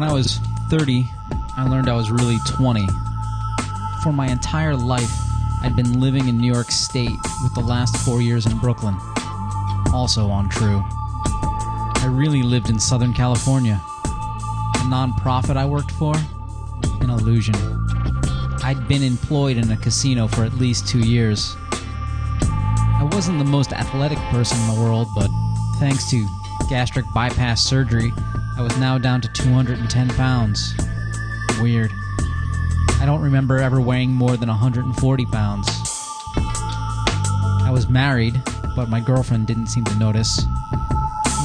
when I was 30, I learned I was really 20. For my entire life, I'd been living in New York State with the last 4 years in Brooklyn. Also untrue. I really lived in Southern California. The nonprofit I worked for? An illusion. I'd been employed in a casino for at least 2 years. I wasn't the most athletic person in the world, but thanks to gastric bypass surgery, I was now down to 210 pounds. Weird. I don't remember ever weighing more than 140 pounds. I was married, but my girlfriend didn't seem to notice.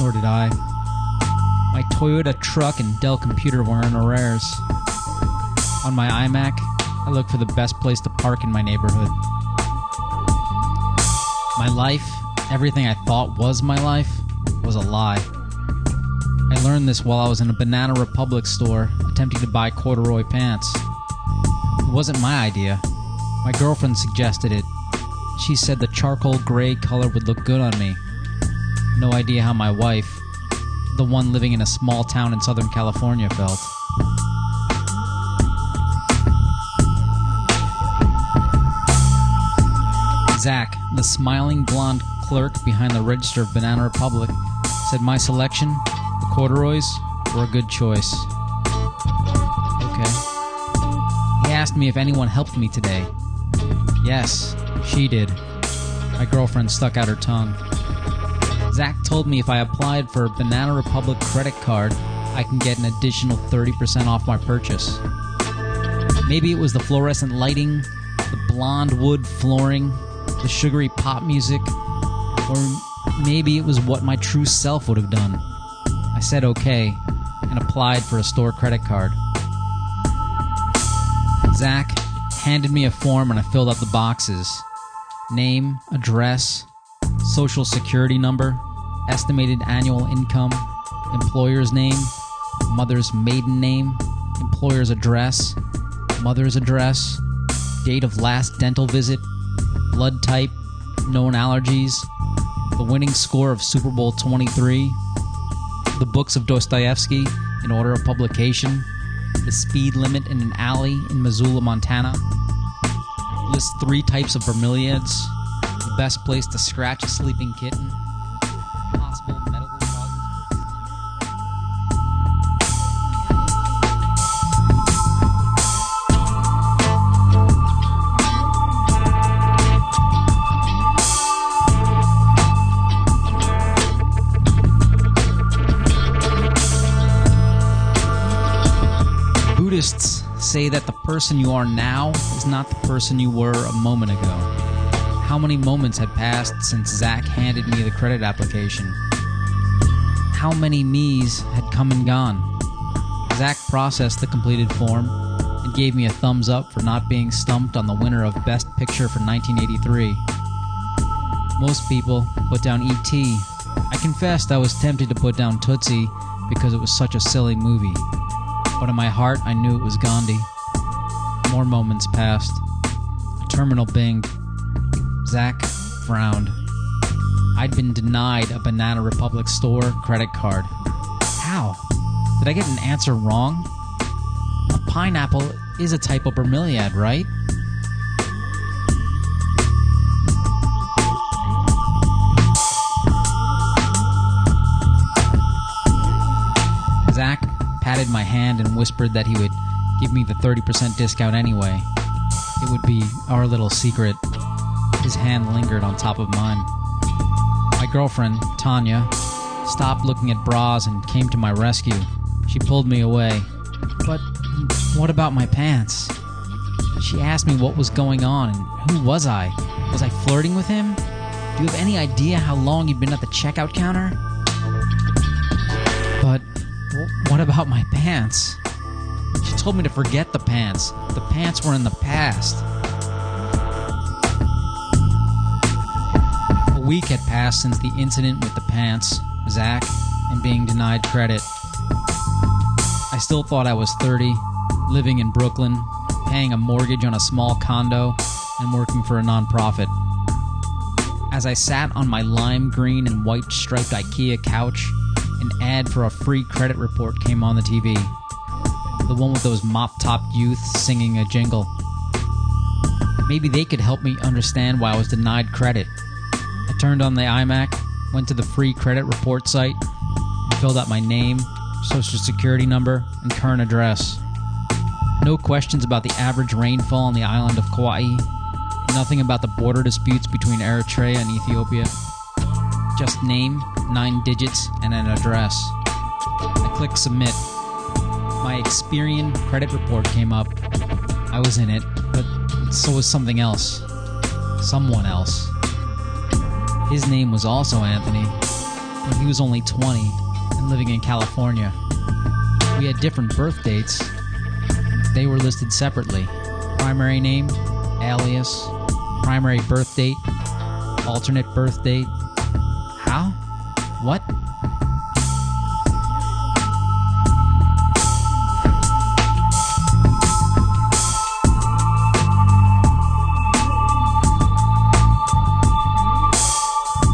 Nor did I. My Toyota truck and Dell computer were in arrears. On my iMac, I looked for the best place to park in my neighborhood. My life, everything I thought was my life, was a lie. I learned this while I was in a Banana Republic store attempting to buy corduroy pants. It wasn't my idea. My girlfriend suggested it. She said the charcoal gray color would look good on me. No idea how my wife, the one living in a small town in Southern California, felt. Zach, the smiling blonde clerk behind the register of Banana Republic, said my selection, the corduroys, were a good choice. Okay. He asked me if anyone helped me today. Yes, she did. My girlfriend stuck out her tongue. Zach told me if I applied for a Banana Republic credit card, I can get an additional 30% off my purchase. Maybe it was the fluorescent lighting, the blonde wood flooring, the sugary pop music, or maybe it was what my true self would have done. I said okay and applied for a store credit card. Zach handed me a form and I filled out the boxes. Name, address, social security number, estimated annual income, employer's name, mother's maiden name, employer's address, mother's address, date of last dental visit, blood type, known allergies, the winning score of Super Bowl 23, the books of Dostoevsky in order of publication, the speed limit in an alley in Missoula, Montana, list 3 types of bromeliads, the best place to scratch a sleeping kitten, possible medical Buddhists say that the person you are now is not the person you were a moment ago. How many moments had passed since Zach handed me the credit application? How many me's had come and gone? Zach processed the completed form and gave me a thumbs up for not being stumped on the winner of Best Picture for 1983. Most people put down E.T. I confessed I was tempted to put down Tootsie because it was such a silly movie. But in my heart, I knew it was Gandhi. More moments passed. A terminal binged. Zach frowned. I'd been denied a Banana Republic store credit card. How? Did I get an answer wrong? A pineapple is a type of bromeliad, right? Zach patted my hand and whispered that he would give me the 30% discount anyway. It would be our little secret. His hand lingered on top of mine. My girlfriend, Tanya, stopped looking at bras and came to my rescue. She pulled me away. But what about my pants? She asked me what was going on and who was I? Was I flirting with him? Do you have any idea how long you'd been at the checkout counter? But what about my pants? She told me to forget the pants. The pants were in the past. A week had passed since the incident with the pants, Zach, and being denied credit. I still thought I was 30, living in Brooklyn, paying a mortgage on a small condo, and working for a nonprofit. As I sat on my lime green and white striped IKEA couch, an ad for a free credit report came on the TV. The one with those mop-top youth singing a jingle. Maybe they could help me understand why I was denied credit. I turned on the iMac, went to the free credit report site, filled out my name, social security number, and current address. No questions about the average rainfall on the island of Kauai. Nothing about the border disputes between Eritrea and Ethiopia. Just name, 9 digits, and an address. I click submit. My Experian credit report came up. I was in it, but so was something else. Someone else. His name was also Anthony, and he was only 20 and living in California. We had different birth dates. They were listed separately. Primary name, alias, primary birth date, alternate birth date. How? What?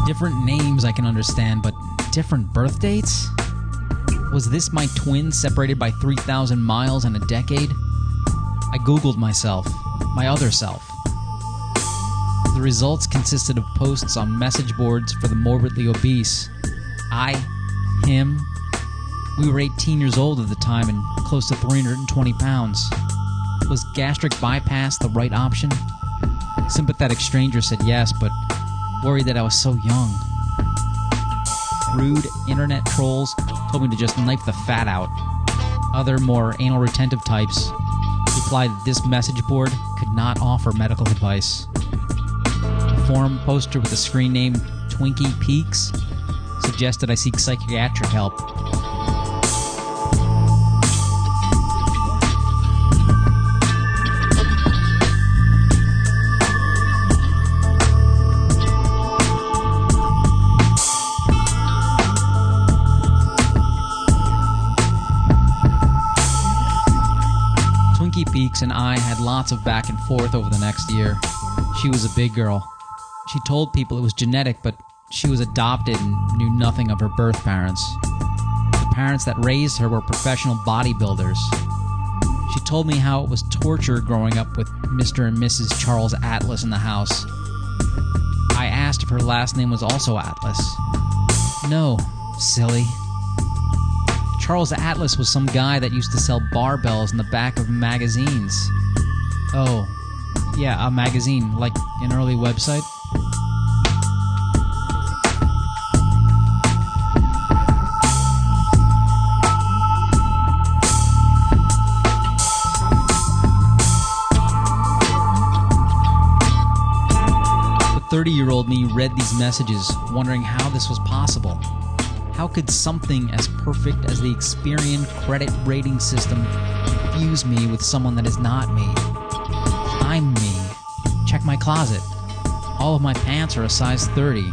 Different names I can understand, but different birth dates? Was this my twin separated by 3,000 miles and a decade? I Googled myself, my other self. The results consisted of posts on message boards for the morbidly obese. I, him, we were 18 years old at the time and close to 320 pounds. Was gastric bypass the right option? A sympathetic stranger said yes, but worried that I was so young. Rude internet trolls told me to just knife the fat out. Other more anal retentive types replied that this message board could not offer medical advice. Forum poster with the screen name Twinkie Peaks suggested I seek psychiatric help. Twinkie Peaks and I had lots of back and forth over the next year. She was a big girl. She told people it was genetic, but she was adopted and knew nothing of her birth parents. The parents that raised her were professional bodybuilders. She told me how it was torture growing up with Mr. and Mrs. Charles Atlas in the house. I asked if her last name was also Atlas. No, silly. Charles Atlas was some guy that used to sell barbells in the back of magazines. Oh, yeah, a magazine, like an early website. The 30-year-old me read these messages, wondering how this was possible. How could something as perfect as the Experian credit rating system confuse me with someone that is not me? I'm me. Check my closet. All of my pants are a size 30.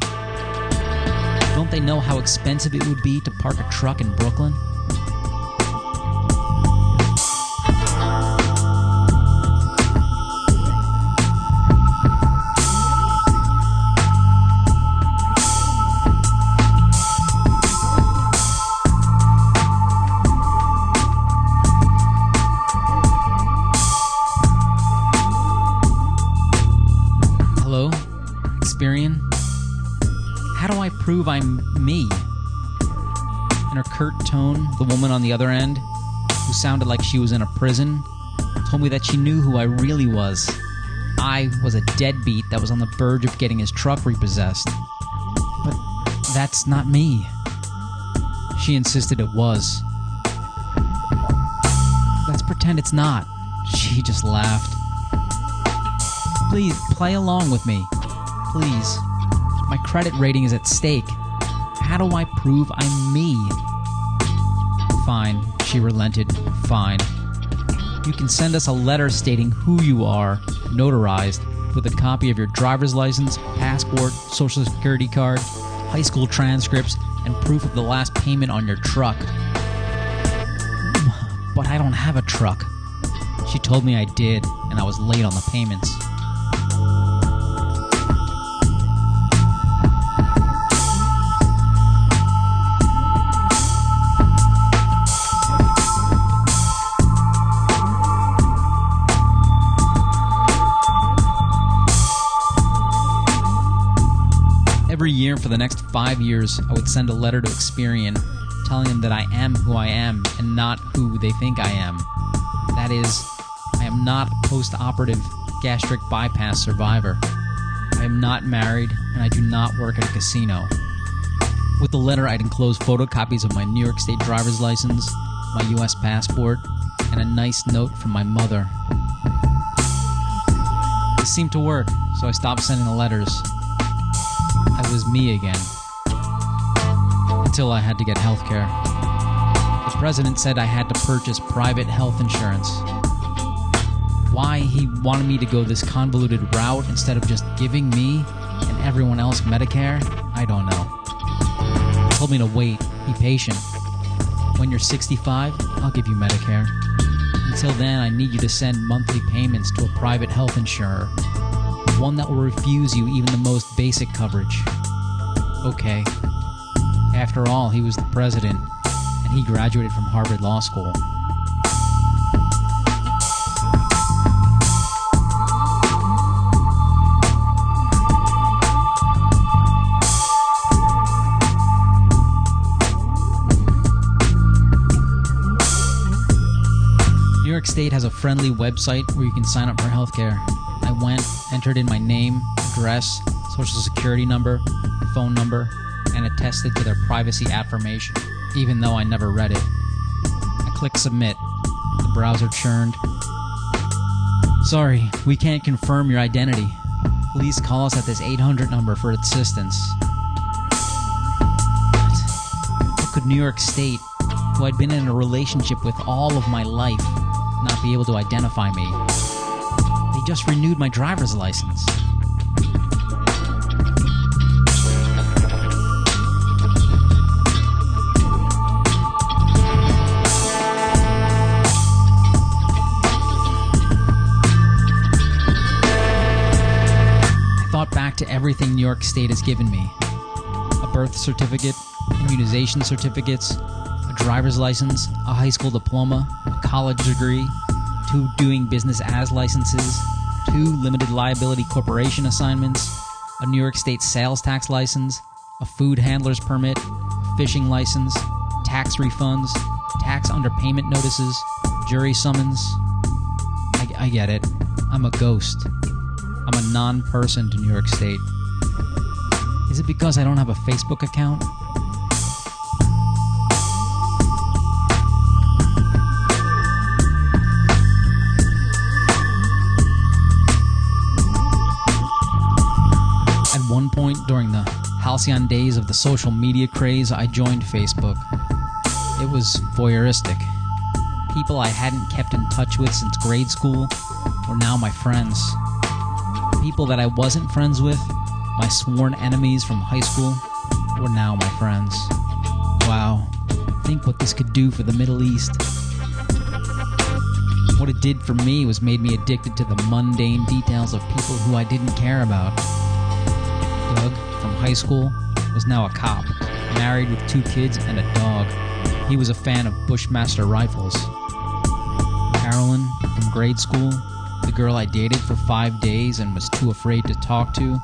Don't they know how expensive it would be to park a truck in Brooklyn? Experian? How do I prove I'm me? In her curt tone, the woman on the other end, who sounded like she was in a prison, told me that she knew who I really was. I was a deadbeat that was on the verge of getting his truck repossessed. But that's not me. She insisted it was. Let's pretend it's not. She just laughed. Please, play along with me. Please. My credit rating is at stake. How do I prove I'm me? Fine, she relented. Fine. You can send us a letter stating who you are, notarized, with a copy of your driver's license, passport, social security card, high school transcripts, and proof of the last payment on your truck. But I don't have a truck. She told me I did, and I was late on the payments. year for the next 5 years, I would send a letter to Experian telling them that I am who I am and not who they think I am. That is, I am not a post-operative gastric bypass survivor. I am not married, and I do not work at a casino. With the letter, I'd enclose photocopies of my New York State driver's license, my U.S. passport, and a nice note from my mother. It seemed to work, so I stopped sending the letters. I was me again. Until I had to get health care. The president said I had to purchase private health insurance. Why he wanted me to go this convoluted route instead of just giving me and everyone else Medicare, I don't know. He told me to wait, be patient. When you're 65, I'll give you Medicare. Until then, I need you to send monthly payments to a private health insurer, one that will refuse you even the most basic coverage. Okay. After all, he was the president, and he graduated from Harvard Law School. New York State has a friendly website where you can sign up for healthcare. I went, entered in my name, address, social security number, phone number, and attested to their privacy affirmation, even though I never read it. I clicked submit. The browser churned. Sorry, we can't confirm your identity. Please call us at this 800 number for assistance. What could New York State, who I'd been in a relationship with all of my life, not be able to identify me? They just renewed my driver's license. I thought back to everything New York State has given me. A birth certificate, immunization certificates, a driver's license, a high school diploma, college degree, 2 doing business as licenses, 2 limited liability corporation assignments, a New York State sales tax license, a food handler's permit, a fishing license, tax refunds, tax underpayment notices, jury summons. I get it. I'm a ghost. I'm a non-person to New York State. Is it because I don't have a Facebook account? During the halcyon days of the social media craze, I joined Facebook. It was voyeuristic. People I hadn't kept in touch with since grade school were now my friends. People that I wasn't friends with, my sworn enemies from high school, were now my friends. Wow, think what this could do for the Middle East. What it did for me was made me addicted to the mundane details of people who I didn't care about. Doug from high school was now a cop, married with 2 kids and a dog. He was a fan of Bushmaster rifles. Carolyn from grade school, the girl I dated for 5 days and was too afraid to talk to,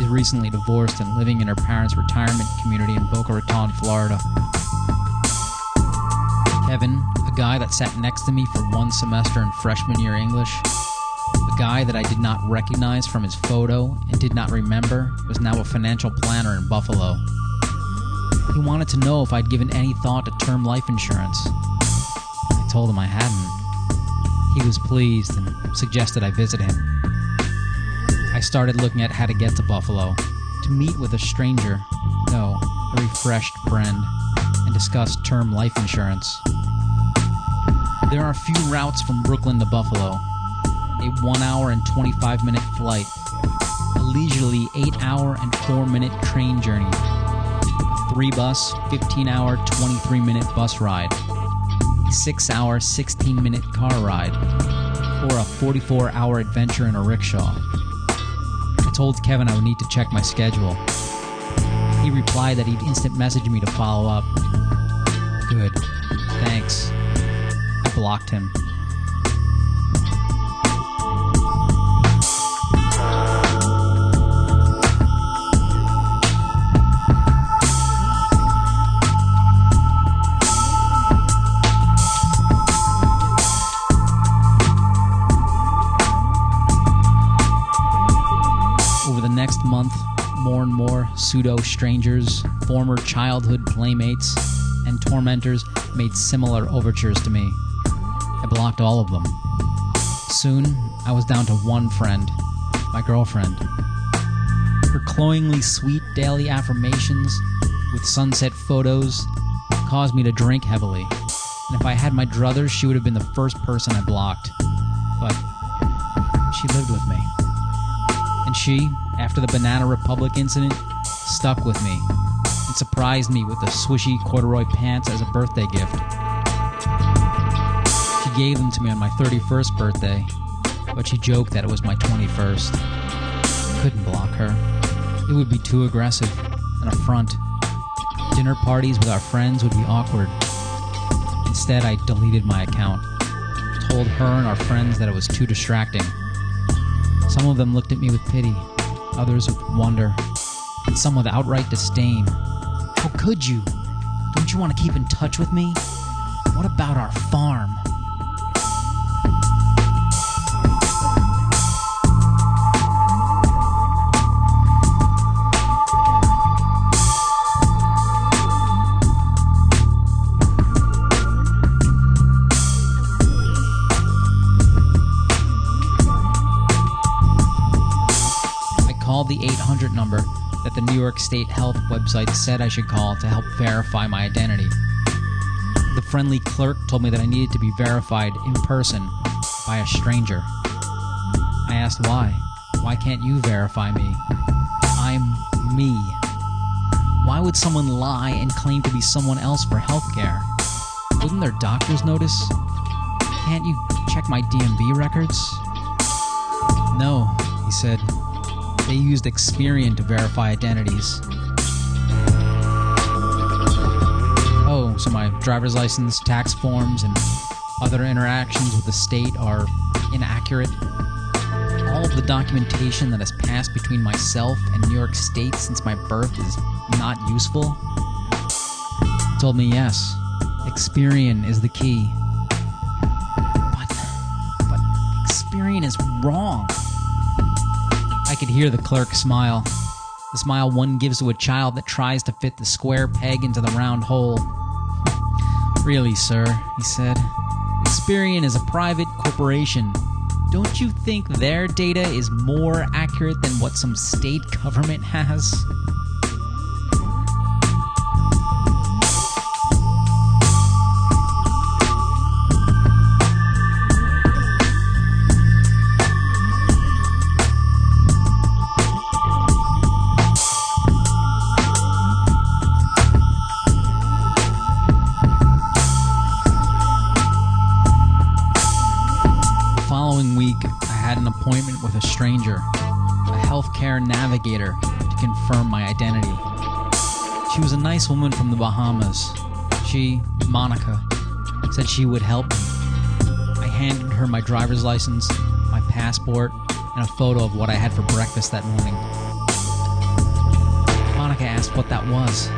is recently divorced and living in her parents' retirement community in Boca Raton, Florida. Kevin, a guy that sat next to me for 1 semester in freshman year English, the guy that I did not recognize from his photo and did not remember was now a financial planner in Buffalo. He wanted to know if I'd given any thought to term life insurance. I told him I hadn't. He was pleased and suggested I visit him. I started looking at how to get to Buffalo, to meet with a stranger, no, a refreshed friend, and discuss term life insurance. There are few routes from Brooklyn to Buffalo. A 1 hour and 25-minute flight, a leisurely 8 hour and 4-minute train journey, a 3-bus, 15-hour, 23-minute bus ride, a 6-hour, 16-minute car ride, or a 44-hour adventure in a rickshaw. I told Kevin I would need to check my schedule. He replied that he'd instant message me to follow up. Good. Thanks. I blocked him. more pseudo-strangers, former childhood playmates, and tormentors made similar overtures to me. I blocked all of them. Soon, I was down to one friend, my girlfriend. Her cloyingly sweet daily affirmations with sunset photos caused me to drink heavily, and if I had my druthers, she would have been the first person I blocked. But she lived with me. And she, after the Banana Republic incident, stuck with me and surprised me with the swishy corduroy pants as a birthday gift. She gave them to me on my 31st birthday, but she joked that it was my 21st. I couldn't block her. It would be too aggressive, an affront. Dinner parties with our friends would be awkward. Instead, I deleted my account, told her and our friends that it was too distracting. Some of them looked at me with pity, others with wonder, and some with outright disdain. How could you? Don't you want to keep in touch with me? What about our farm? The 800 number that the New York State Health website said I should call to help verify my identity. The friendly clerk told me that I needed to be verified in person by a stranger. I asked why. Why can't you verify me? I'm me. Why would someone lie and claim to be someone else for healthcare? Wouldn't their doctors notice? Can't you check my DMV records? No, he said. They used Experian to verify identities. Oh, so my driver's license, tax forms, and other interactions with the state are inaccurate. All of the documentation that has passed between myself and New York State since my birth is not useful? He told me yes, Experian is the key. But Experian is wrong. I could hear the clerk smile, the smile one gives to a child that tries to fit the square peg into the round hole. Really, sir, he said, Experian is a private corporation. Don't you think their data is more accurate than what some state government has? Appointment with a stranger, a healthcare navigator, to confirm my identity. She was a nice woman from the Bahamas. She, Monica, said she would help me. I handed her my driver's license, my passport, and a photo of what I had for breakfast that morning. Monica asked what that was.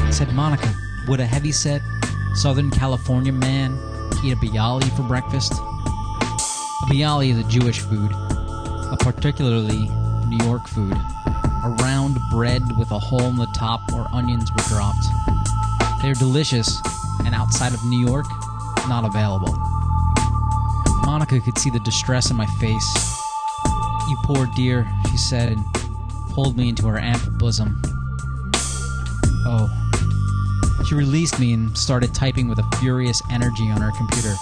I said, Monica, would a heavyset Southern California man eat a bialy for breakfast? A bialy is a Jewish food, a particularly New York food. A round bread with a hole in the top where onions were dropped. They're delicious, and outside of New York, not available. Monica could see the distress in my face. You poor dear, she said, and pulled me into her ample bosom. Oh. She released me and started typing with a furious energy on her computer.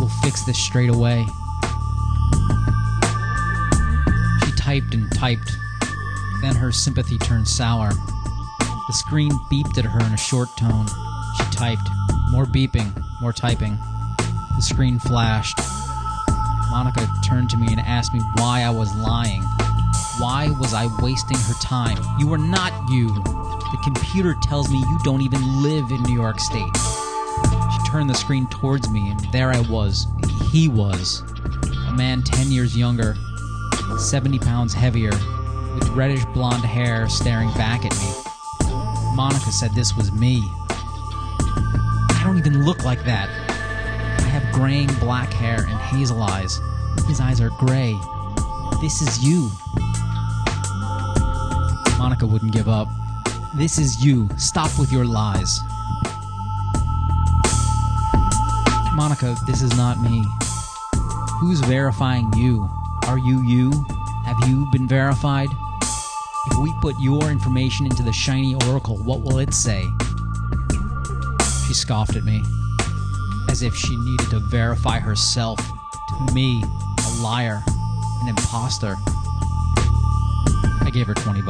We'll fix this straight away. Typed and typed. Then her sympathy turned sour. The screen beeped at her in a short tone. She typed. More beeping. More typing. The screen flashed. Monica turned to me and asked me why I was lying. Why was I wasting her time? You are not you. The computer tells me you don't even live in New York State. She turned the screen towards me, and there I was. He was. A man 10 years younger, 70 pounds heavier, with reddish blonde hair staring back at me. Monica said this was me. I don't even look like that. I have graying black hair and hazel eyes. His eyes are gray. This is you. Monica wouldn't give up. This is you. Stop with your lies. Monica, this is not me. Who's verifying you? Are you you? Have you been verified? If we put your information into the shiny oracle, what will it say? She scoffed at me, as if she needed to verify herself. To me, a liar, an imposter. I gave her $20.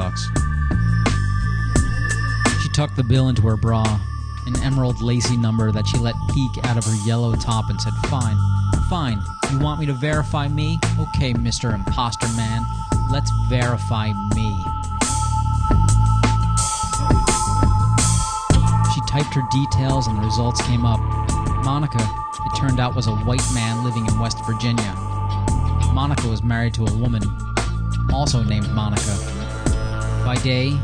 She tucked the bill into her bra, an emerald lacy number that she let peek out of her yellow top, and said, "Fine, fine, you want me to verify me? Okay, Mr. Imposter Man, let's verify me." She typed her details and the results came up. Monica, it turned out, was a white man living in West Virginia. Monica was married to a woman, also named Monica. By day,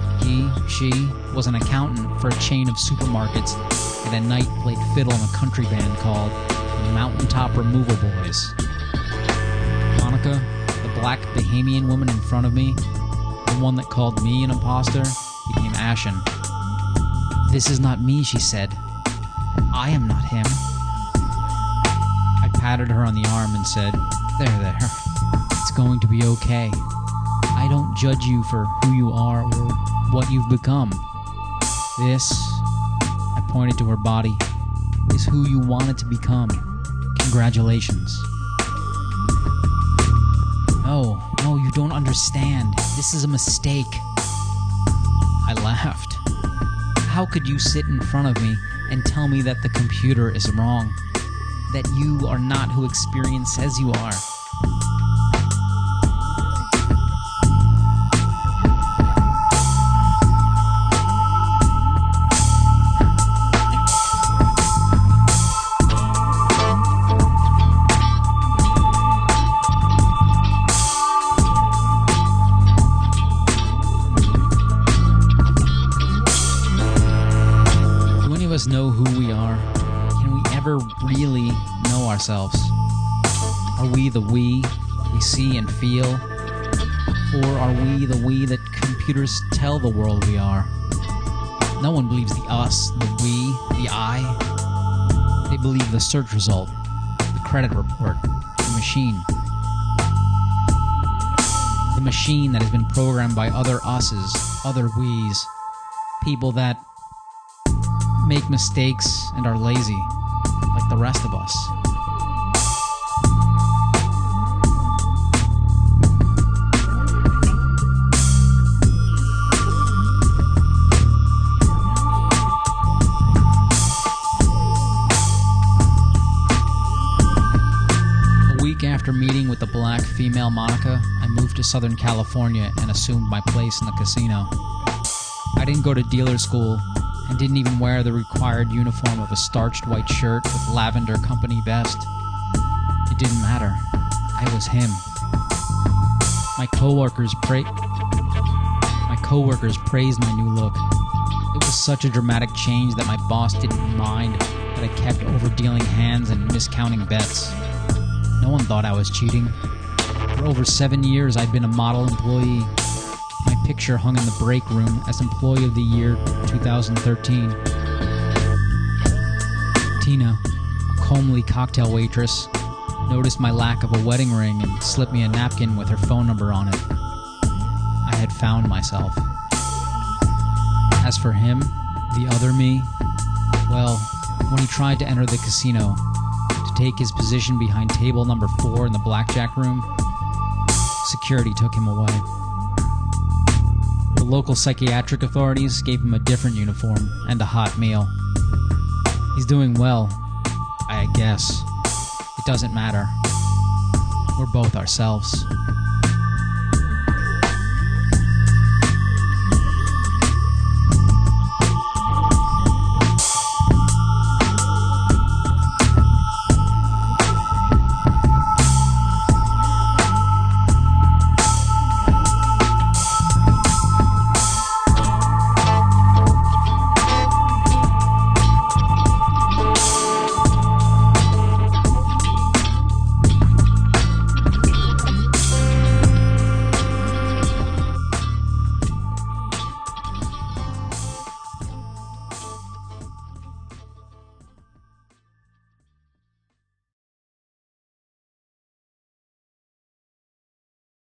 she was an accountant for a chain of supermarkets, and at night played fiddle in a country band called the Mountaintop Removal Boys. Monica, the black Bahamian woman in front of me, the one that called me an imposter, became ashen. "This is not me," she said. "I am not him." I patted her on the arm and said, "There, there. It's going to be okay. I don't judge you for who you are or what you've become. This," I pointed to her body, "is who you wanted to become. Congratulations." "No, no, you don't understand. This is a mistake." I laughed. "How could you sit in front of me and tell me that the computer is wrong? That you are not who Experian says you are?" Do any of us know who we are? Can we ever really know ourselves? Are we the we see and feel? Or are we the we that computers tell the world we are? No one believes the us, the we, the I. They believe the search result, the credit report, the machine. The machine that has been programmed by other us's, other we's, people that make mistakes and are lazy, like the rest of us. After meeting with the black female Monica, I moved to Southern California and assumed my place in the casino. I didn't go to dealer school and didn't even wear the required uniform of a starched white shirt with lavender company vest. It didn't matter. I was him. My coworkers praised my new look. It was such a dramatic change that my boss didn't mind that I kept overdealing hands and miscounting bets. No one thought I was cheating. For over 7 years, I'd been a model employee. My picture hung in the break room as Employee of the Year 2013. Tina, a comely cocktail waitress, noticed my lack of a wedding ring and slipped me a napkin with her phone number on it. I had found myself. As for him, the other me, well, when he tried to enter the casino, take his position behind table number 4 in the blackjack room, security took him away. The local psychiatric authorities gave him a different uniform and a hot meal. He's doing well, I guess. It doesn't matter. We're both ourselves.